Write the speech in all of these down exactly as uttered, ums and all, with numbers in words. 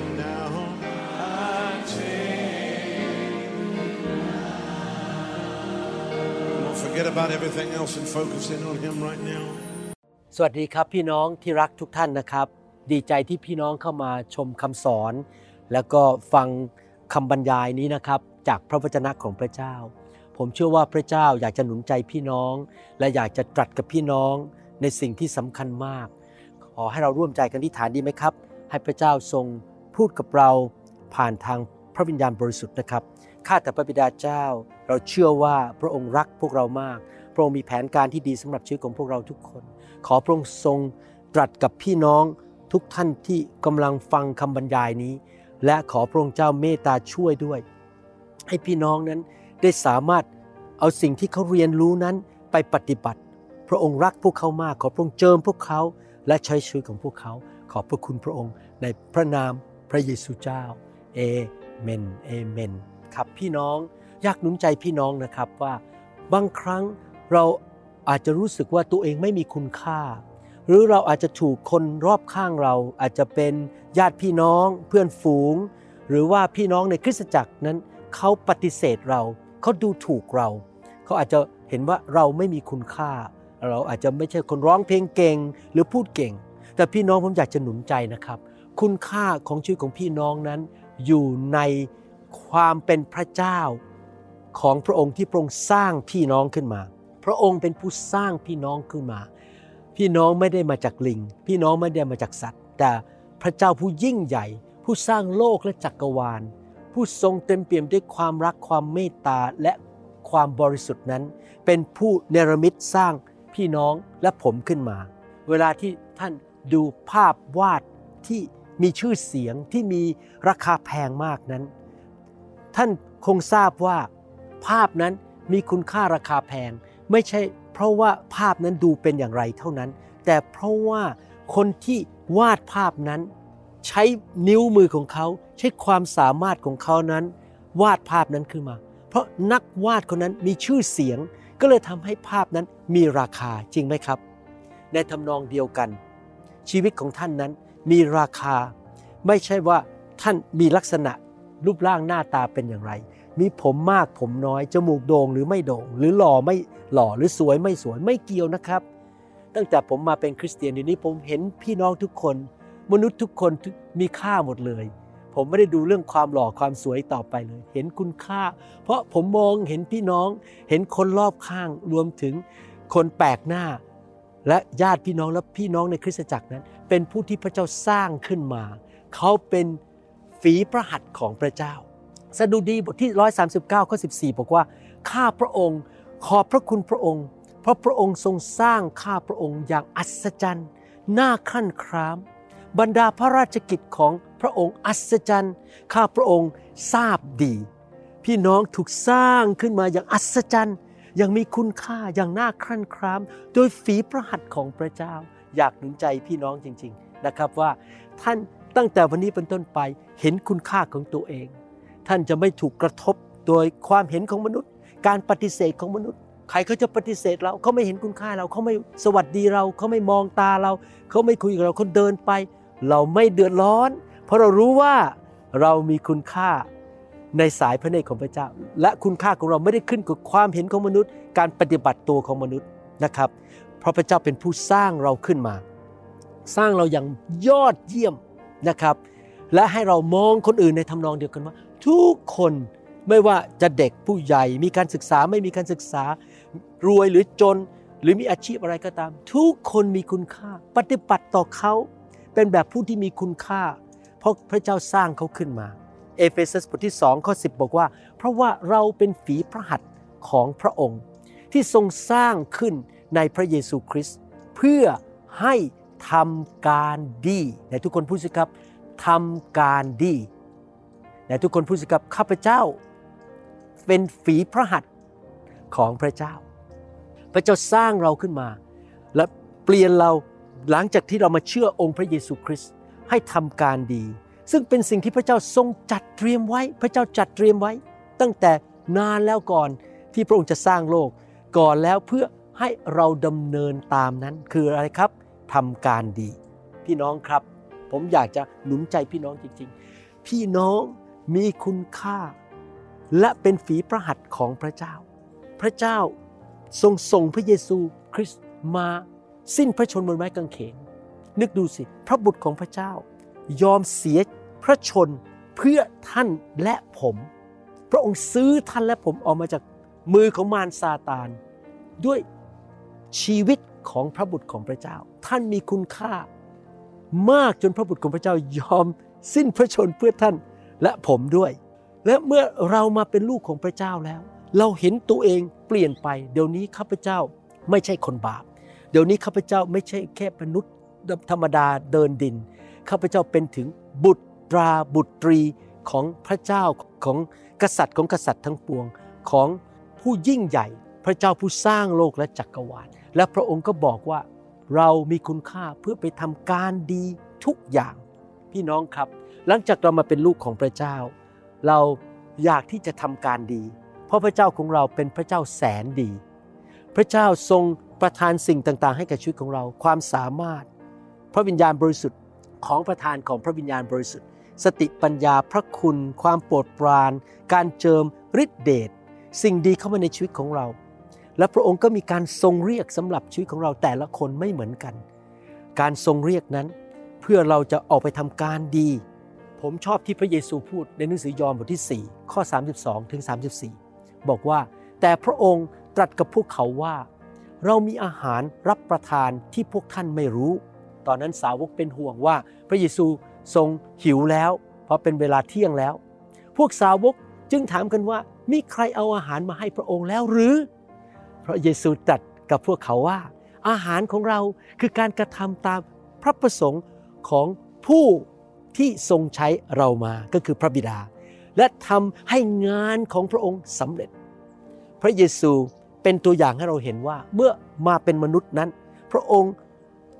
it now. I take it now. Don't forget about everything else and focus in on him right now. สวัสดีครับพี่น้องที่รักทุกท่านนะครับดีใจที่พี่น้องเข้ามาชมคำสอนแล้วก็ฟังคำบรรยายนี้นะครับจากพระวจนะของพระเจ้าผมเชื่อว่าพระเจ้าอยากจะหนุนใจพี่น้องและอยากจะตรัสกับพี่น้องในสิ่งที่สำคัญมากขอให้เราร่วมใจกันอธิษฐานดีไหมครับให้พระเจ้าทรงพูดกับเราผ่านทางพระวิญญาณบริสุทธิ์นะครับข้าแต่พระบิดาเจ้าเราเชื่อว่าพระองค์รักพวกเรามากพระองค์มีแผนการที่ดีสำหรับชีวิตของพวกเราทุกคนขอพระองค์ทรงตรัสกับพี่น้องทุกท่านที่กำลังฟังคำบรรยายนี้และขอพระองค์เจ้าเมตตาช่วยด้วยให้พี่น้องนั้นได้สามารถเอาสิ่งที่เขาเรียนรู้นั้นไปปฏิบัติพระองค์รักพวกเขามากขอพระองค์เจิมพวกเขาและใช้ชีวิตของพวกเขาขอบพระคุณพระองค์ในพระนามพระเยซูเจ้าเอเมนเอเมนครับพี่น้องอยากหนุนใจพี่น้องนะครับว่าบางครั้งเราอาจจะรู้สึกว่าตัวเองไม่มีคุณค่าหรือเราอาจจะถูกคนรอบข้างเราอาจจะเป็นญาติพี่น้องเพื่อนฝูงหรือว่าพี่น้องในคริสตจักรนั้นเขาปฏิเสธเราเขาดูถูกเราเขาอาจจะเห็นว่าเราไม่มีคุณค่าเราอาจจะไม่ใช่คนร้องเพลงเก่งหรือพูดเก่งแต่พี่น้องผมอยากจะหนุนใจนะครับคุณค่าของชีวิตของพี่น้องนั้นอยู่ในความเป็นพระเจ้าของพระองค์ที่พระองค์สร้างพี่น้องขึ้นมาพระองค์เป็นผู้สร้างพี่น้องขึ้นมาพี่น้องไม่ได้มาจากลิงพี่น้องไม่ได้มาจากสัตว์แต่พระเจ้าผู้ยิ่งใหญ่ผู้สร้างโลกและจักรวาลผู้ทรงเต็มเปี่ยมด้วยความรักความเมตตาและความบริสุทธิ์นั้นเป็นผู้เนรมิตสร้างพี่น้องและผมขึ้นมาเวลาที่ท่านดูภาพวาดที่มีชื่อเสียงที่มีราคาแพงมากนั้นท่านคงทราบว่าภาพนั้นมีคุณค่าราคาแพงไม่ใช่เพราะว่าภาพนั้นดูเป็นอย่างไรเท่านั้นแต่เพราะว่าคนที่วาดภาพนั้นใช้นิ้วมือของเขาใช้ความสามารถของเขานั้นวาดภาพนั้นขึ้นมาเพราะนักวาดคนนั้นมีชื่อเสียงก็เลยทำให้ภาพนั้นมีราคาจริงไหมครับในทำนองเดียวกันชีวิตของท่านนั้นมีราคาไม่ใช่ว่าท่านมีลักษณะรูปร่างหน้าตาเป็นอย่างไรมีผมมากผมน้อยจมูกโด่งหรือไม่โด่งหรือหล่อไม่หล่อหรือสวยไม่สวยไม่เกี่ยวนะครับตั้งแต่ผมมาเป็นคริสเตียนอยู่นี้ผมเห็นพี่น้องทุกคนมนุษย์ทุกคนมีค่าหมดเลยผมไม่ได้ดูเรื่องความหล่อความสวยต่อไปเลยเห็นคุณค่าเพราะผมมองเห็นพี่น้องเห็นคนรอบข้างรวมถึงคนแปลกหน้าและญาติพี่น้องและพี่น้องในคริสตจักรนั้นเป็นผู้ที่พระเจ้าสร้างขึ้นมาเขาเป็นฝีพระหัตถ์ของพระเจ้าสดุดีบทที่หนึ่งร้อยสามสิบเก้าข้อสิบสี่บอกว่าข้าพระองค์ขอบพระคุณพระองค์เพราะพระองค์ทรงสร้างข้าพระองค์อย่างอัศจรรย์น่าคลั่นคล้ามบรรดาพระราชกิจของพระองค์อัศจรรย์ข้าพระองค์ทราบดีพี่น้องถูกสร้างขึ้นมาอย่างอัศจรรย์ยังมีคุณค่าอย่างน่าคลั่นคล้ามโดยฝีพระหัตถ์ของพระเจ้าอยากหนุนใจพี่น้องจริงๆนะครับว่าท่านตั้งแต่วันนี้เป็นต้นไปเห็นคุณค่าของตัวเองท่านจะไม่ถูกกระทบโดยความเห็นของมนุษย์การปฏิเสธของมนุษย์ใครเขาจะปฏิเสธเราเขาไม่เห็นคุณค่าเราเขาไม่สวัสดีเราเขาไม่มองตาเราเขาไม่คุยกับเราเขาเดินไปเราไม่เดือดร้อนเพราะเรารู้ว่าเรามีคุณค่าในสายพระเนตรของพระเจ้าและคุณค่าของเราไม่ได้ขึ้นกับความเห็นของมนุษย์การปฏิบัติตัวของมนุษย์นะครับเพราะพระเจ้าเป็นผู้สร้างเราขึ้นมาสร้างเราอย่างยอดเยี่ยมนะครับ และให้เรามองคนอื่นในทำนองเดียวกันว่าทุกคนไม่ว่าจะเด็กผู้ใหญ่มีการศึกษาไม่มีการศึกษารวยหรือจนหรือมีอาชีพอะไรก็ตามทุกคนมีคุณค่าปฏิบัติต่อเขาเป็นแบบผู้ที่มีคุณค่าเพราะพระเจ้าสร้างเขาขึ้นมาเอเฟซัสบทที่สองข้อสิบบอกว่าเพราะว่าเราเป็นฝีพระหัตถ์ของพระองค์ที่ทรงสร้างขึ้นในพระเยซูคริสต์เพื่อให้ทำการดีไหนทุกคนพูดสิครับทำการดีไหนทุกคนพูดสิครับข้าพเจ้าเป็นฝีพระหัตถ์ของพระเจ้าพระเจ้าสร้างเราขึ้นมาและเปลี่ยนเราหลังจากที่เรามาเชื่อองค์พระเยซูคริสต์ให้ทำการดีซึ่งเป็นสิ่งที่พระเจ้าทรงจัดเตรียมไว้พระเจ้าจัดเตรียมไว้ตั้งแต่นานแล้วก่อนที่พระองค์จะสร้างโลกก่อนแล้วเพื่อให้เราดำเนินตามนั้นคืออะไรครับทำการดีพี่น้องครับผมอยากจะหนุนใจพี่น้องจริงๆพี่น้องมีคุณค่าและเป็นฝีพระหัตถ์ของพระเจ้าพระเจ้าทรงส่งพระเยซูคริสต์มาสิ้นพระชนม์บนไม้กางเขนนึกดูสิพระบุตรของพระเจ้ายอมเสียพระชนเพื่อท่านและผมพระองค์ซื้อท่านและผมออกมาจากมือของมารซาตานด้วยชีวิตของพระบุตรของพระเจ้าท่านมีคุณค่ามากจนพระบุตรของพระเจ้ายอมสิ้นพระชนเพื่อท่านและผมด้วยและเมื่อเรามาเป็นลูกของพระเจ้าแล้วเราเห็นตัวเองเปลี่ยนไปเดี๋ยวนี้ข้าพเจ้าไม่ใช่คนบาปเดี๋ยวนี้ข้าพเจ้าไม่ใช่แค่มนุษย์ธรรมดาเดินดินข้าพเจ้าเป็นถึงบุตราบุตรีของพระเจ้าของกษัตริย์ของกษัตริย์ทั้งปวงของผู้ยิ่งใหญ่พระเจ้าผู้สร้างโลกและจักรวาลและพระองค์ก็บอกว่าเรามีคุณค่าเพื่อไปทำการดีทุกอย่างพี่น้องครับหลังจากเรามาเป็นลูกของพระเจ้าเราอยากที่จะทำการดีเพราะพระเจ้าของเราเป็นพระเจ้าแสนดีพระเจ้าทรงประทานสิ่งต่างๆให้กับชีวิตของเราความสามารถพระวิญญาณบริสุทธิ์ของประทานของพระวิญญาณบริสุทธิ์สติปัญญาพระคุณความโปรดปรานการเจิมฤทธิเดชสิ่งดีเข้ามาในชีวิตของเราและพระองค์ก็มีการทรงเรียกสำหรับชีวิตของเราแต่ละคนไม่เหมือนกันการทรงเรียกนั้นเพื่อเราจะออกไปทำการดีผมชอบที่พระเยซูพูดในหนังสือยอห์นบทที่สี่ข้อสามสิบสองถึงสามสิบสี่บอกว่าแต่พระองค์ตรัสกับพวกเขาว่าเรามีอาหารรับประทานที่พวกท่านไม่รู้ตอนนั้นสาวกเป็นห่วงว่าพระเยซูทรงหิวแล้วเพราะเป็นเวลาเที่ยงแล้วพวกสาวกจึงถามกันว่ามีใครเอาอาหารมาให้พระองค์แล้วหรือพระเยซูตรัสกับพวกเขาว่าอาหารของเราคือการกระทำตามพระประสงค์ของผู้ที่ทรงใช้เรามาก็คือพระบิดาและทำให้งานของพระองค์สำเร็จพระเยซูเป็นตัวอย่างให้เราเห็นว่าเมื่อมาเป็นมนุษย์นั้นพระองค์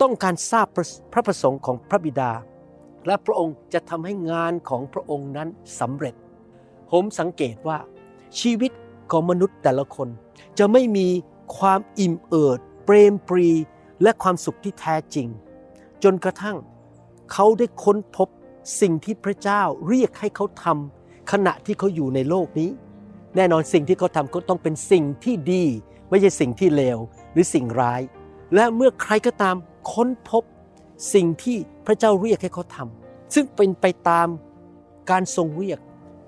ต้องการทราบพระประสงค์ของพระบิดาและพระองค์จะทำให้งานของพระองค์นั้นสำเร็จผมสังเกตว่าชีวิตของมนุษย์แต่ละคนจะไม่มีความอิ่มเอิบเปรมปรีและความสุขที่แท้จริงจนกระทั่งเขาได้ค้นพบสิ่งที่พระเจ้าเรียกให้เขาทำขณะที่เขาอยู่ในโลกนี้แน่นอนสิ่งที่เขาทำก็ต้องเป็นสิ่งที่ดีไม่ใช่สิ่งที่เลวหรือสิ่งร้ายและเมื่อใครก็ตามค้นพบสิ่งที่พระเจ้าเรียกให้เขาทำซึ่งเป็นไปตามการทรงเรียก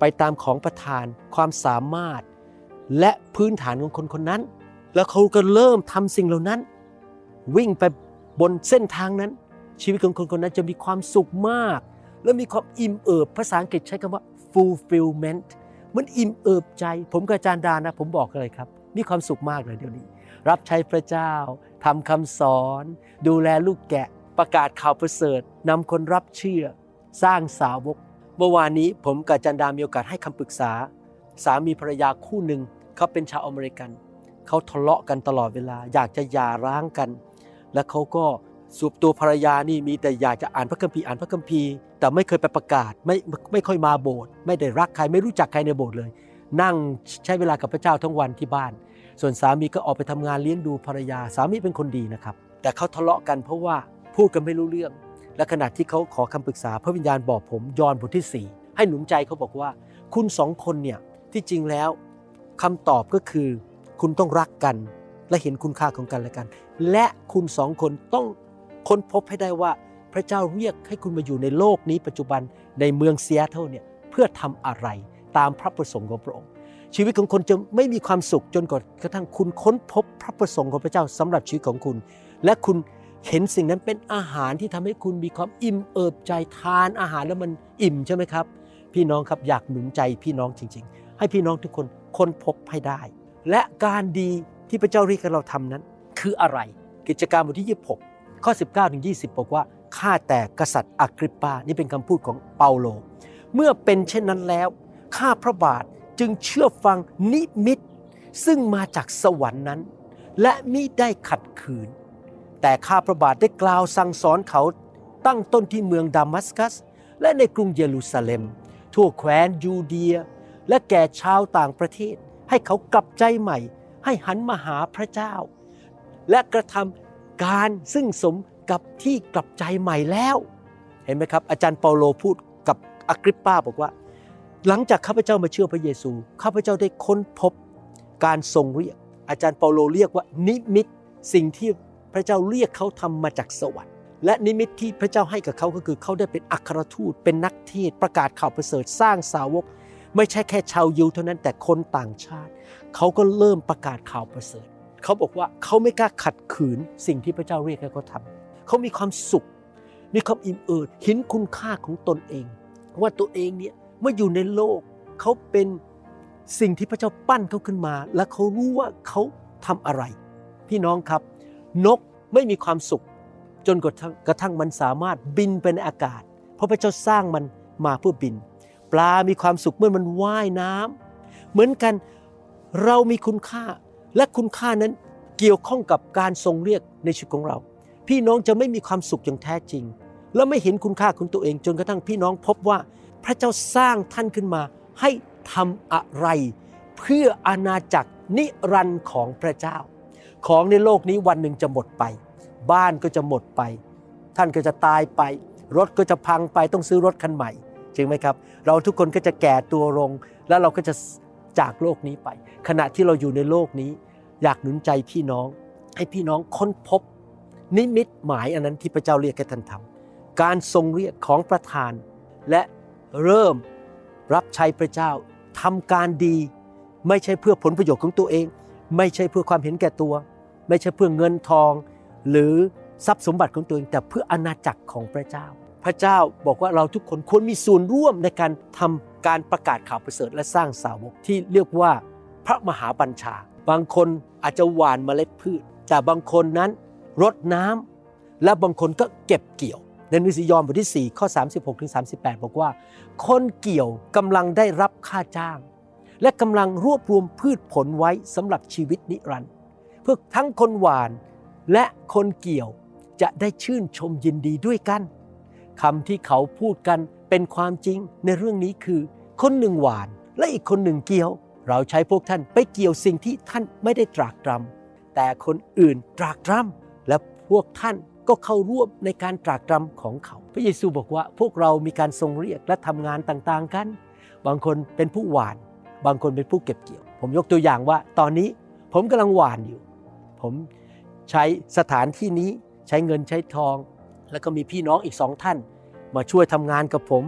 ไปตามของประทานความสามารถและพื้นฐานของคนคนนั้นแล้วเขาก็เริ่มทำสิ่งเหล่านั้นวิ่งไปบนเส้นทางนั้นชีวิตของคนคนนั้นจะมีความสุขมากและมีความอิ่มเอิบภาษาอังกฤษใช้คำว่า fulfillment มันอิ่มเอิบใจผมกับอาจารย์ดานะผมบอกเลยครับมีความสุขมากเลยเดี๋ยวนี้รับใช้พระเจ้าทำคำสอนดูแลลูกแกะประกาศข่าวประเสริฐนำคนรับเชื่อสร้างสาวกเมื่อวานนี้ผมกับจันดามีโอกาสให้คำปรึกษาสามีภรรยาคู่หนึ่งเขาเป็นชาวอเมริกันเขาทะเลาะกันตลอดเวลาอยากจะหย่าร้างกันและเขาก็สุบตัวภรรยานี่มีแต่อยากจะอ่านพระคัมภีร์อ่านพระคัมภีร์แต่ไม่เคยไปประกาศไม่ไม่ค่อยมาโบสถ์ไม่ได้รักใครไม่รู้จักใครในโบสถ์เลยนั่งใช้เวลากับพระเจ้าทั้งวันที่บ้านส่วนสามีก็ออกไปทำงานเลี้ยงดูภรรยาสามีเป็นคนดีนะครับแต่เขาทะเลาะกันเพราะว่าพูดกันไม่รู้เรื่องและขณะที่เขาขอคำปรึกษาพระวิญญาณบอกผมยอห์นบทที่สี่ให้หนุนใจเขาบอกว่าคุณสองคนเนี่ยที่จริงแล้วคำตอบก็คือคุณต้องรักกันและเห็นคุณค่าของกันและกันและคุณสองคนต้องค้นพบให้ได้ว่า พระเจ้าเรียกให้คุณมาอยู่ในโลกนี้ปัจจุบันในเมืองซีแอตเทิลเนี่ยเพื่อทำอะไรตามพระประสงค์ของพระองค์ชีวิตของคนจะไม่มีความสุขจนกระทั่งคุณค้นพบพระประสงค์ของพระเจ้าสำหรับชีวิตของคุณและคุณเห็นสิ่งนั้นเป็นอาหารที่ทำให้คุณมีความอิ่มเอิบใจทานอาหารแล้วมันอิ่มใช่ไหมครับพี่น้องครับอยากหนุนใจพี่น้องจริงๆให้พี่น้องทุกคนค้นพบให้ได้และการดีที่พระเจ้าเรียกเราทำนั้นคืออะไรกิจการบทที่ยี่สิบหกข้อสิบเก้าถึงยี่สิบบอกว่าข้าแต่กษัตริย์อักริปปานี่เป็นคำพูดของเปาโลเมื่อเป็นเช่นนั้นแล้วข้าพระบาทจึงเชื่อฟังนิมิตซึ่งมาจากสวรรค์นั้นและมิได้ขัดขืนแต่ข้าพระบาทได้กล่าวสั่งสอนเขาตั้งต้นที่เมืองดามัสกัสและในกรุงเยรูซาเล็มทั่วแคว้นยูเดียและแก่ชาวต่างประเทศให้เขากลับใจใหม่ให้หันมาหาพระเจ้าและกระทำการซึ่งสมกับที่กลับใจใหม่แล้วเห็นไหมครับอาจารย์เปาโลพูดกับอักริปปาบอกว่าหลังจากข้าพเจ้ามาเชื่อพระเยซูข้าพเจ้าได้ค้นพบการทรงเรียกอาจารย์เปาโลเรียกว่านิมิตสิ่งที่พระเจ้าเรียกเขาทำมาจากสวรรค์และนิมิตที่พระเจ้าให้กับเขาก็คือเขาได้เป็นอัครทูตเป็นนักเทศประกาศข่าวประเสริฐสร้างสาวกไม่ใช่แค่ชาวยิวเท่านั้นแต่คนต่างชาติเขาก็เริ่มประกาศข่าวประเสริฐเขาบอกว่าเขาไม่กล้าขัดขืนสิ่งที่พระเจ้าเรียกให้เขาทำเขามีความสุขมีความอิ่มเอิบเห็นคุณค่าของตนเองว่าตัวเองเนี่ยเมื่ออยู่ในโลกเขาเป็นสิ่งที่พระเจ้าปั้นเขาขึ้นมาและเขารู้ว่าเขาทำอะไรพี่น้องครับนกไม่มีความสุขจนกระทั่งมันสามารถบินเป็นอากาศเพราะพระเจ้าสร้างมันมาเพื่อบินปลามีความสุขเมื่อมันว่ายน้ำเหมือนกันเรามีคุณค่าและคุณค่านั้นเกี่ยวข้องกับการทรงเรียกในชีวิตของเราพี่น้องจะไม่มีความสุขอย่างแท้จริงและไม่เห็นคุณค่าของตัวเองจนกระทั่งพี่น้องพบว่าพระเจ้าสร้างท่านขึ้นมาให้ทำอะไรเพื่ออาณาจักรนิรันดร์ของพระเจ้าของในโลกนี้วันหนึ่งจะหมดไปบ้านก็จะหมดไปท่านก็จะตายไปรถก็จะพังไปต้องซื้อรถคันใหม่จริงไหมครับเราทุกคนก็จะแก่ตัวลงแล้วเราก็จะจากโลกนี้ไปขณะที่เราอยู่ในโลกนี้อยากหนุนใจพี่น้องให้พี่น้องค้นพบนิมิตหมายอันนั้นที่พระเจ้าเรียกให้ท่านทำการทรงเรียกของประธานและเริ่มรับใช้พระเจ้าทำการดีไม่ใช่เพื่อผลประโยชน์ของตัวเองไม่ใช่เพื่อความเห็นแก่ตัวไม่ใช่เพื่อเงินทองหรือทรัพย์สมบัติของตัวเองแต่เพื่ออาณาจักรของพระเจ้าพระเจ้าบอกว่าเราทุกคนควรมีส่วนร่วมในการทำการประกาศข่าวประเสริฐและสร้างสาวกที่เรียกว่าพระมหาบัญชาบางคนอาจจะหว่านเมล็ดพืชแต่บางคนนั้นรดน้ำและบางคนก็เก็บเกี่ยวในหนังสือยอห์นบทที่สี่ข้อสามสิบหกถึงสามสิบแปดบอกว่าคนเกี่ยวกำลังได้รับค่าจ้างและกำลังรวบรวมพืชผลไว้สำหรับชีวิตนิรันดร์เพื่อทั้งคนหว่านและคนเกี่ยวจะได้ชื่นชมยินดีด้วยกันคำที่เขาพูดกันเป็นความจริงในเรื่องนี้คือคนหนึ่งหว่านและอีกคนหนึ่งเกี่ยวเราใช้พวกท่านไปเกี่ยวสิ่งที่ท่านไม่ได้ตรากตรำแต่คนอื่นตรากตรำและพวกท่านก็เข้าร่วมในการตรากตรำของเขาพระเยซูบอกว่าพวกเรามีการทรงเรียกและทำงานต่างๆกันบางคนเป็นผู้หว่านบางคนเป็นผู้เก็บเกี่ยวผมยกตัวอย่างว่าตอนนี้ผมกำลังหว่านอยู่ผมใช้สถานที่นี้ใช้เงินใช้ทองแล้วก็มีพี่น้องอีกสองท่านมาช่วยทำงานกับผม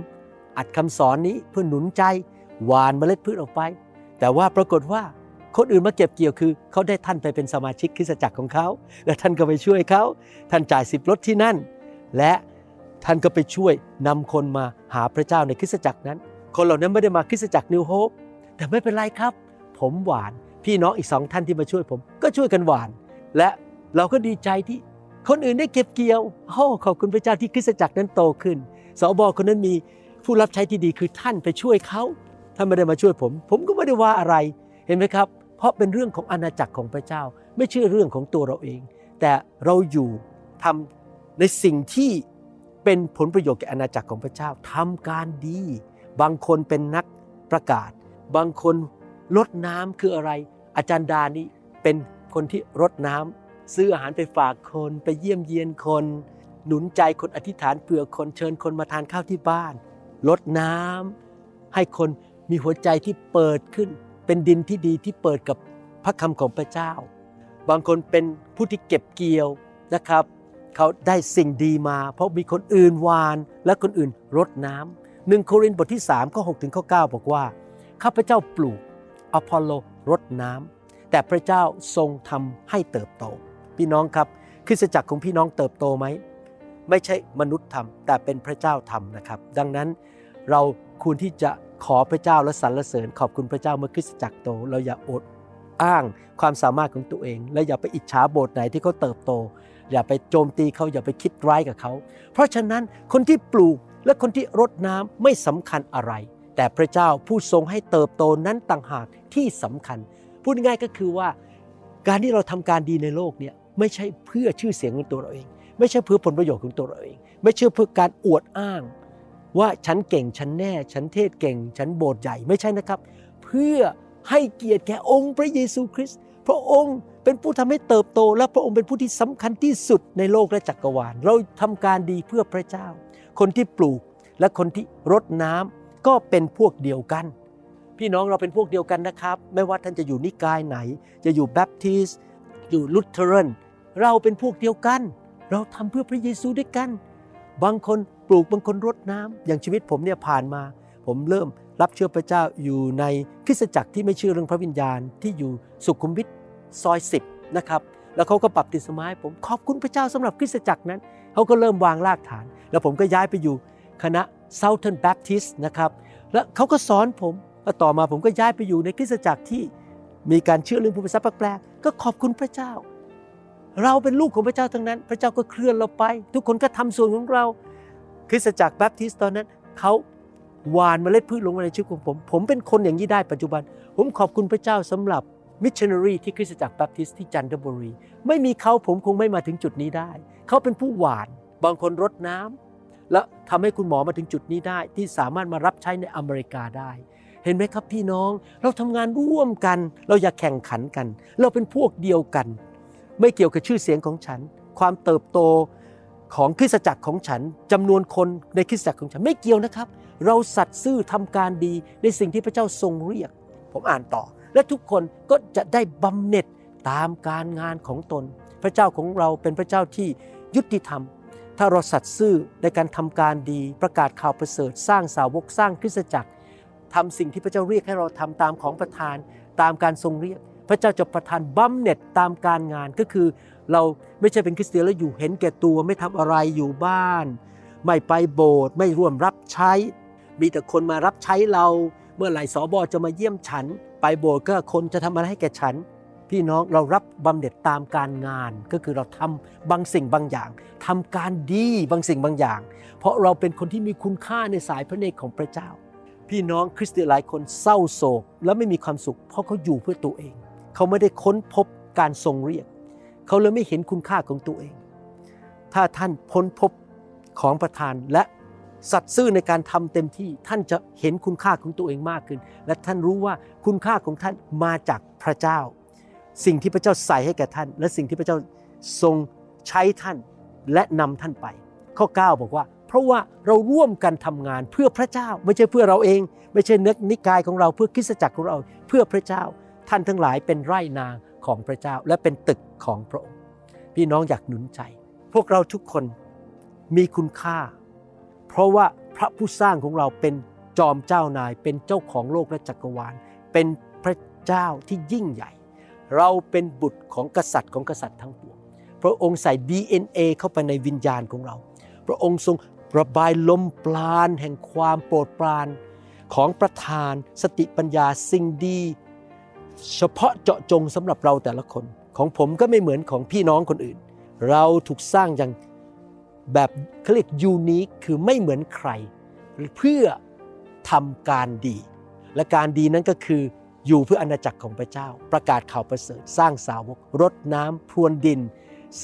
อัดคำสอนนี้เพื่อหนุนใจหว่านเมล็ดพืชออกไปแต่ว่าปรากฏว่าคนอื่นมาเก็บเกี่ยวคือเขาได้ท่านไปเป็นสมาชิกคริสตจักรของเขาและท่านก็ไปช่วยเขาท่านจ่ายสิบลดที่นั่นและท่านก็ไปช่วยนำคนมาหาพระเจ้าในคริสตจักรนั้นคนเหล่านั้นไม่ได้มาคริสตจักร New Hope แต่ไม่เป็นไรครับผมหว่านพี่น้องอีกสองท่านที่มาช่วยผมก็ช่วยกันหว่านและเราก็ดีใจที่คนอื่นได้เก็บเกี่ยวโอ้ขอบคุณพระเจ้าที่คริสตจักรนั้นโตขึ้นสบคนนั้นมีผู้รับใช้ที่ดีคือท่านไปช่วยเขาท่านไม่ได้มาช่วยผมผมก็ไม่ได้ว่าอะไรเห็นไหมครับเพราะเป็นเรื่องของอาณาจักรของพระเจ้าไม่ใช่เรื่องของตัวเราเองแต่เราอยู่ทำในสิ่งที่เป็นผลประโยชน์แก่อาณาจักรของพระเจ้าทำการดีบางคนเป็นนักประกาศบางคนรดน้ำคืออะไรอาจารย์ดานี่เป็นคนที่รดน้ำซื้ออาหารไปฝากคนไปเยี่ยมเยียนคนหนุนใจคนอธิษฐานเผื่อคนเชิญคนมาทานข้าวที่บ้านรดน้ำให้คนมีหัวใจที่เปิดขึ้นเป็นดินที่ดีที่เปิดกับพระคำของพระเจ้าบางคนเป็นผู้ที่เก็บเกี่ยวนะครับ เขาได้สิ่งดีมาเพราะมีคนอื่นหว่านและคนอื่นรดน้ำหนึ่งโครินธ์บทที่สามข้อหกถึงข้อเก้าบอกว่าข้าพเจ้าปลูกอพอลโลรดน้ำแต่พระเจ้าทรงทำให้เติบโตพี่น้องครับคริสตจักรของพี่น้องเติบโตไหมไม่ใช่มนุษย์ทำแต่เป็นพระเจ้าทำนะครับดังนั้นเราควรที่จะขอพระเจ้าและสรรเสริญขอบคุณพระเจ้าเมื่อคริสตจักรโตเราอย่าอดอ้างความสามารถของตัวเองและอย่าไปอิจฉาโบสถ์ไหนที่เขาเติบโตอย่าไปโจมตีเขาอย่าไปคิดร้ายกับเขาเพราะฉะนั้นคนที่ปลูกและคนที่รดน้ำไม่สำคัญอะไรแต่พระเจ้าผู้ทรงให้เติบโตนั้นต่างหากที่สำคัญพูดง่ายก็คือว่าการที่เราทำการดีในโลกเนี่ยไม่ใช่เพื่อชื่อเสียงของตัวเราเองไม่ใช่เพื่อผลประโยชน์ของตัวเราเองไม่ใช่เพื่อการอวดอ้างว่าฉันเก่งฉันแน่ฉันเทศเก่งฉันโบสถ์ใหญ่ไม่ใช่นะครับเพื่อให้เกียรติแก่องค์พระเยซูคริสต์พระองค์เป็นผู้ทำให้เติบโตและพระองค์เป็นผู้ที่สำคัญที่สุดในโลกและจักรวาลเราทำการดีเพื่อพระเจ้าคนที่ปลูกและคนที่รดน้ำก็เป็นพวกเดียวกันพี่น้องเราเป็นพวกเดียวกันนะครับไม่ว่าท่านจะอยู่นิกายไหนจะอยู่แบปทิสต์อยู่ลุเทอรันเราเป็นพวกเดียวกันเราทำเพื่อพระเยซูด้วยกันบางคนปลูกบางคนรดน้ำอย่างชีวิตผมเนี่ยผ่านมาผมเริ่มรับเชื่อพระเจ้าอยู่ในคริสตจักรที่ไม่เชื่อเรื่องพระวิญญาณที่อยู่สุขุมวิทซอยสิบนะครับแล้วเขาก็บัพติศมาให้ผมขอบคุณพระเจ้าสำหรับคริสตจักรนั้นเขาก็เริ่มวางรากฐานแล้วผมก็ย้ายไปอยู่คณะ Southern Baptist นะครับแล้วเขาก็สอนผมแล้วต่อมาผมก็ย้ายไปอยู่ในคริสตจักรที่มีการเชื่อเรื่องพูดภาษาแปลกๆก็ขอบคุณพระเจ้าเราเป็นลูกของพระเจ้าทั้งนั้นพระเจ้าก็เคลื่อนเราไปทุกคนก็ทำส่วนของเราคริสตจักรแบปทิสต์ตอนนั้นเขาหว่านเมล็ดพืชลงมาในชีวิตของผมผมเป็นคนอย่างนี้ได้ปัจจุบันผมขอบคุณพระเจ้าสำหรับมิชชันนารีที่คริสตจักรแบปทิสต์ที่จันทบุรีไม่มีเขาผมคงไม่มาถึงจุดนี้ได้เขาเป็นผู้หว่านบางคนรดน้ำและทำให้คุณหมอมาถึงจุดนี้ได้ที่สามารถมารับใช้ในอเมริกาได้เห็นไหมครับพี่น้องเราทำงานร่วมกันเราอย่าแข่งขันกันเราเป็นพวกเดียวกันไม่เกี่ยวกับชื่อเสียงของฉันความเติบโตของคริสตจักรของฉันจำนวนคนในคริสตจักรของฉันไม่เกี่ยวนะครับเราสัตย์ซื่อทำการดีในสิ่งที่พระเจ้าทรงเรียกผมอ่านต่อและทุกคนก็จะได้บำเหน็จตามการงานของตนพระเจ้าของเราเป็นพระเจ้าที่ยุติธรรมถ้าเราสัตย์ซื่อในการทำการดีประกาศข่าวประเสริฐสร้างสาวกสร้างคริสตจักรทำสิ่งที่พระเจ้าเรียกให้เราทำตามของประทานตามการทรงเรียกพระเจ้าจะประทานบำเหน็จตามการงานก็คือเราไม่ใช่เป็นคริสเตียนแล้วอยู่เห็นแก่ตัวไม่ทำอะไรอยู่บ้านไม่ไปโบสถ์ไม่ร่วมรับใช้มีแต่คนมารับใช้เราเมื่อไหร่สบจะมาเยี่ยมฉันไปโบสถ์ก็คนจะทำอะไรให้แก่ฉันพี่น้องเรารับบำเหน็จตามการงานก็คือเราทำบางสิ่งบางอย่างทำการดีบางสิ่งบางอย่างเพราะเราเป็นคนที่มีคุณค่าในสายพระเนตรของพระเจ้าพี่น้องคริสเตียนหลายคนเศร้าโศกและไม่มีความสุขเพราะเขาอยู่เพื่อตัวเองเขาไม่ได้ค้นพบการทรงเรียกเขาเลยไม่เห็นคุณค่าของตัวเองถ้าท่านค้นพบของประทานและสัตย์ซื่อในการทำเต็มที่ท่านจะเห็นคุณค่าของตัวเองมากขึ้นและท่านรู้ว่าคุณค่าของท่านมาจากพระเจ้าสิ่งที่พระเจ้าใส่ให้แก่ท่านและสิ่งที่พระเจ้าทรงใช้ท่านและนำท่านไปข้อเก้าบอกว่าเพราะว่าเราร่วมกันทำงานเพื่อพระเจ้าไม่ใช่เพื่อเราเองไม่ใช่นิกายของเราเพื่อคริสตจักรของเราเพื่อพระเจ้าท่านทั้งหลายเป็นไร่นาของพระเจ้าและเป็นตึกของพระองค์พี่น้องอยากหนุนใจพวกเราทุกคนมีคุณค่าเพราะว่าพระผู้สร้างของเราเป็นจอมเจ้านายเป็นเจ้าของโลกและจักรวาลเป็นพระเจ้าที่ยิ่งใหญ่เราเป็นบุตรของกษัตริย์ของกษัตริย์ทั้งปวงพระองค์ใส่ ดี เอ็น เอ เข้าไปในวิญญาณของเราพระองค์ทรงระบายลมปราณแห่งความโปรดปรานของประทานสติปัญญาสิ่งดีเฉพาะเจาะจงสำหรับเราแต่ละคนของผมก็ไม่เหมือนของพี่น้องคนอื่นเราถูกสร้างอย่างแบบเขาเรียกยูนิคคือไม่เหมือนใครเพื่อทำการดีและการดีนั้นก็คืออยู่เพื่ออาณาจักรของพระเจ้าประกาศข่าวประเสริฐสร้างสาวกรดน้ำพรวนดิน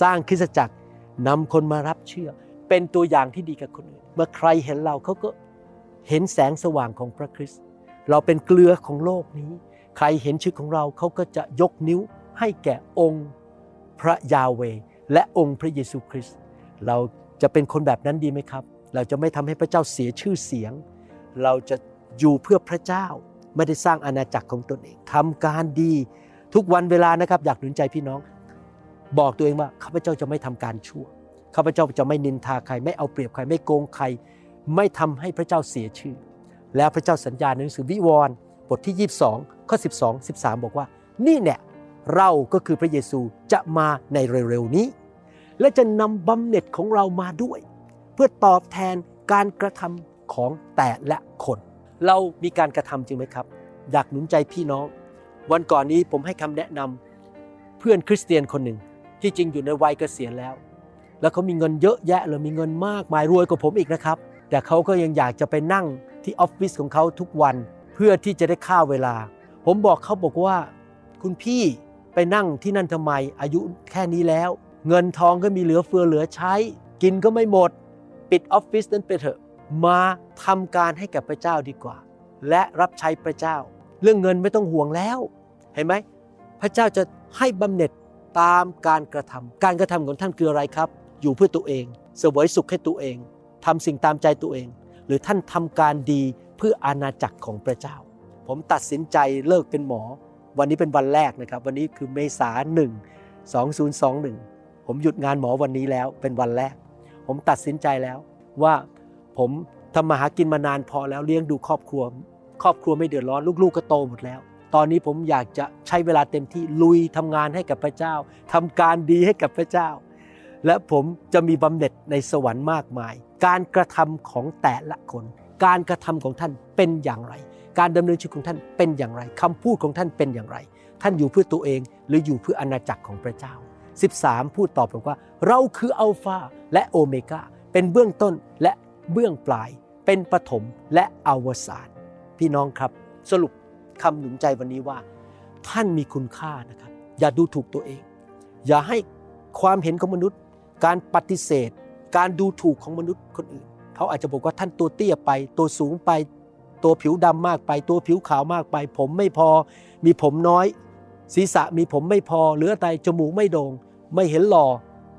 สร้างคริสตจักรนำคนมารับเชื่อเป็นตัวอย่างที่ดีกับคนอื่นเมื่อใครเห็นเราเขาก็เห็นแสงสว่างของพระคริสต์เราเป็นเกลือของโลกนี้ใครเห็นชื่อของเราเขาก็จะยกนิ้วให้แก่องค์พระยาเวและองค์พระเยซูคริสต์เราจะเป็นคนแบบนั้นดีไหมครับเราจะไม่ทำให้พระเจ้าเสียชื่อเสียงเราจะอยู่เพื่อพระเจ้าไม่ได้สร้างอาณาจักรของตนเองทำการดีทุกวันเวลานะครับอยากหนุนใจพี่น้องบอกตัวเองว่าข้าพเจ้าจะไม่ทำการชั่ว ข้าพเจ้าจะไม่นินทาใครไม่เอาเปรียบใครไม่โกงใครไม่ทำให้พระเจ้าเสียชื่อและพระเจ้าสัญญาในหนังสือวิวรณ์บทที่ยี่สิบสองข้อสิบสอง สิบสามบอกว่านี่แหละเราก็คือพระเยซูจะมาในเร็วๆนี้และจะนำบำเหน็จของเรามาด้วยเพื่อตอบแทนการกระทำของแต่ละคนเรามีการกระทำจริงไหมครับอยากหนุนใจพี่น้องวันก่อนนี้ผมให้คำแนะนำเพื่อนคริสเตียนคนหนึ่งที่จริงอยู่ในวัยเกษียณแล้วแล้วเขามีเงินเยอะแยะเลยมีเงินมากมายรวยกว่าผมอีกนะครับแต่เขาก็ยังอยากจะไปนั่งที่ออฟฟิศของเขาทุกวันเพื่อที่จะได้ฆ่าเวลาผมบอกเขาบอกว่าคุณพี่ไปนั่งที่นั่นทำไมอายุแค่นี้แล้วเงินทองก็มีเหลือเฟือเหลือใช้กินก็ไม่หมดปิดออฟฟิศนั้นไปเถอะมาทำการให้กับพระเจ้าดีกว่าและรับใช้พระเจ้าเรื่องเงินไม่ต้องห่วงแล้วเห็นไหมพระเจ้าจะให้บำเหน็จตามการกระทำการกระทำของท่านคืออะไรครับอยู่เพื่อตัวเองเสวยสุขให้ตัวเองทำสิ่งตามใจตัวเองหรือท่านทำการดีเพื่ออาณาจักรของพระเจ้าผมตัดสินใจเลิกเป็นหมอวันนี้เป็นวันแรกนะครับวันนี้คือเมษายนหนึ่ง สองพันยี่สิบเอ็ดผมหยุดงานหมอวันนี้แล้วเป็นวันแรกผมตัดสินใจแล้วว่าผมทำมาหากินมานานพอแล้วเลี้ยงดูครอบครัวครอบครัวไม่เดือดร้อนลูกๆ ก็โตหมดแล้วตอนนี้ผมอยากจะใช้เวลาเต็มที่ลุยทำงานให้กับพระเจ้าทำการดีให้กับพระเจ้าและผมจะมีบำเหน็จในสวรรค์มากมายการกระทำของแต่ละคนการกระทำของท่านเป็นอย่างไรการดำเนินชีวิตของท่านเป็นอย่างไรคำพูดของท่านเป็นอย่างไรท่านอยู่เพื่อตัวเองหรืออยู่เพื่ออาณาจักรของพระเจ้าสิบสามพูดตอบบอกว่าเราคืออัลฟาและโอเมก้าเป็นเบื้องต้นและเบื้องปลายเป็นปฐมและอวสานพี่น้องครับสรุปคำหนุนใจวันนี้ว่าท่านมีคุณค่านะครับอย่าดูถูกตัวเองอย่าให้ความเห็นของมนุษย์การปฏิเสธการดูถูกของมนุษย์คนอื่นเขาอาจจะบอกว่าท่านตัวเตี้ยไปตัวสูงไปตัวผิวดำมากไปตัวผิวขาวมากไปผมไม่พอมีผมน้อยศีรษะมีผมไม่พอเหลือแต่จมูกไม่โด่งไม่เห็นหล่อ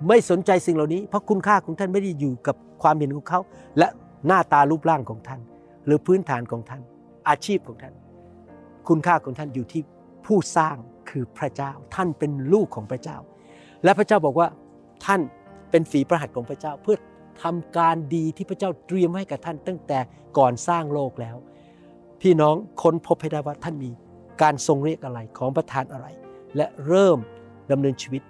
ไม่สนใจสิ่งเหล่านี้เพราะคุณค่าของท่านไม่ได้อยู่กับความเห็นของเขาและหน้าตารูปร่างของท่านหรือพื้นฐานของท่านอาชีพของท่านคุณค่าของท่านอยู่ที่ผู้สร้างคือพระเจ้าท่านเป็นลูกของพระเจ้าและพระเจ้าบอกว่าท่านเป็นฝีพระหัตถ์ของพระเจ้าเพื่อทำการดีที่พระเจ้าเตรียมให้กับท่านตั้งแต่ก่อนสร้างโลกแล้วพี่น้องค้นพบให้ได้ว่าท่านมีการทรงเรียกอะไรของประทานอะไรและเริ่มดำเนินชีวิต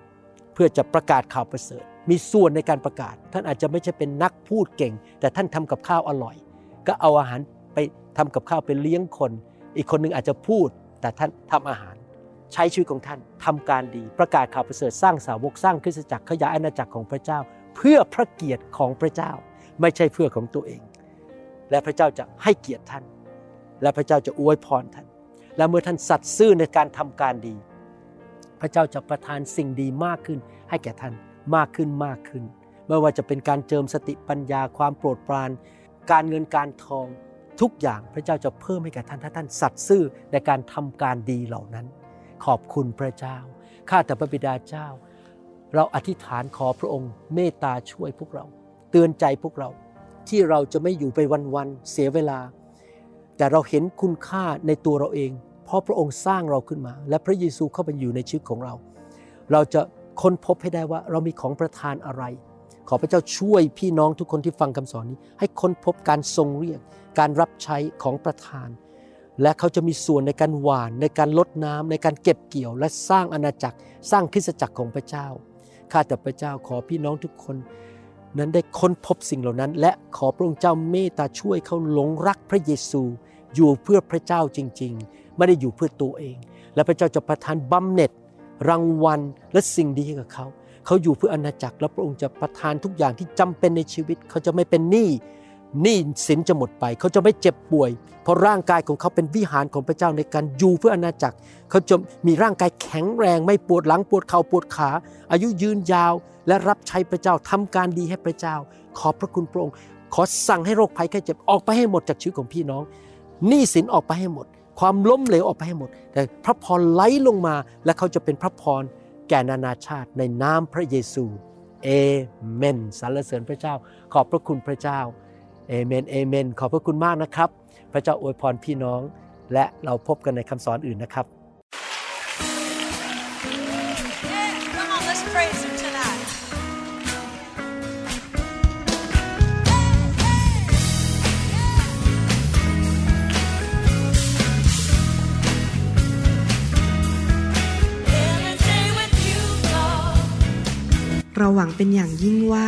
เพื่อจะประกาศข่าวประเสริฐมีส่วนในการประกาศท่านอาจจะไม่ใช่เป็นนักพูดเก่งแต่ท่านทำกับข้าวอร่อยก็เอาอาหารไปทำกับข้าวไปเลี้ยงคนอีกคนนึงอาจจะพูดแต่ท่านทำอาหารใช้ชีวิตของท่านทำการดีประกาศข่าวประเสริฐสร้างสาวกสร้างคริสตจักรขยายอาณาจักรของพระเจ้าเพื่อพระเกียรติของพระเจ้าไม่ใช่เพื่อของตัวเองและพระเจ้าจะให้เกียรติท่านและพระเจ้าจะอวยพรท่านและเมื่อท่านสัตย์ซื่อในการทำการดีพระเจ้าจะประทานสิ่งดีมากขึ้นให้แก่ท่านมากขึ้นมากขึ้นไม่ว่าจะเป็นการเจิมสติปัญญาความโปรดปรานการเงินการทองทุกอย่างพระเจ้าจะเพิ่มให้แก่ท่านถ้าท่านสัตย์ซื่อในการทำการดีเหล่านั้นขอบคุณพระเจ้าข้าแต่พระบิดาเจ้าเราอธิษฐานขอพระองค์เมตตาช่วยพวกเราเตือนใจพวกเราที่เราจะไม่อยู่ไปวันๆเสียเวลาแต่เราเห็นคุณค่าในตัวเราเองเพราะพระองค์สร้างเราขึ้นมาและพระเยซูเข้าไปอยู่ในชีวิตของเราเราจะค้นพบให้ได้ว่าเรามีของประทานอะไรขอพระเจ้าช่วยพี่น้องทุกคนที่ฟังคำสอนนี้ให้ค้นพบการทรงเรียกการรับใช้ของประทานและเขาจะมีส่วนในการหว่านในการลดน้ำในการเก็บเกี่ยวและสร้างอาณาจักรสร้างคริสตจักรของพระเจ้าข้าแต่พระเจ้าขอพี่น้องทุกคนนั้นได้ค้นพบสิ่งเหล่านั้นและขอพระองค์เจ้าเมตตาช่วยเขาหลงรักพระเยซูอยู่เพื่อพระเจ้าจริงๆไม่ได้อยู่เพื่อตัวเองและพระเจ้าจะประทานบำเหน็จรางวัลและสิ่งดีให้กับเขาเขาอยู่เพื่ออาณาจักรและพระองค์จะประทานทุกอย่างที่จำเป็นในชีวิตเขาจะไม่เป็นหนี้หนี้สินจะหมดไปเขาจะไม่เจ็บป่วยเพราะร่างกายของเขาเป็นวิหารของพระเจ้าในการอยู่เพื่ออาณาจักรเขาจะมีร่างกายแข็งแรงไม่ปวดหลังปวดเข่าปวดขาอายุยืนยาวและรับใช้พระเจ้าทำการดีให้พระเจ้าขอบพระคุณพระองค์ขอสั่งให้โรคภัยไข้เจ็บออกไปให้หมดจากชีวิตของพี่น้องหนี้สินออกไปให้หมดความล้มเหลวออกไปให้หมดแต่พระพรไหลลงมาและเขาจะเป็นพระพรแก่นานาชาติในนามพระเยซูเอเมนสรรเสริญพระเจ้าขอบพระคุณพระเจ้าเอเมนเอเมนขอบพระคุณมากนะครับพระเจ้าอวยพรพี่น้องและเราพบกันในคำสอนอื่นนะครับ yeah, come on, let's praise him tonight. เราหวังเป็นอย่างยิ่งว่า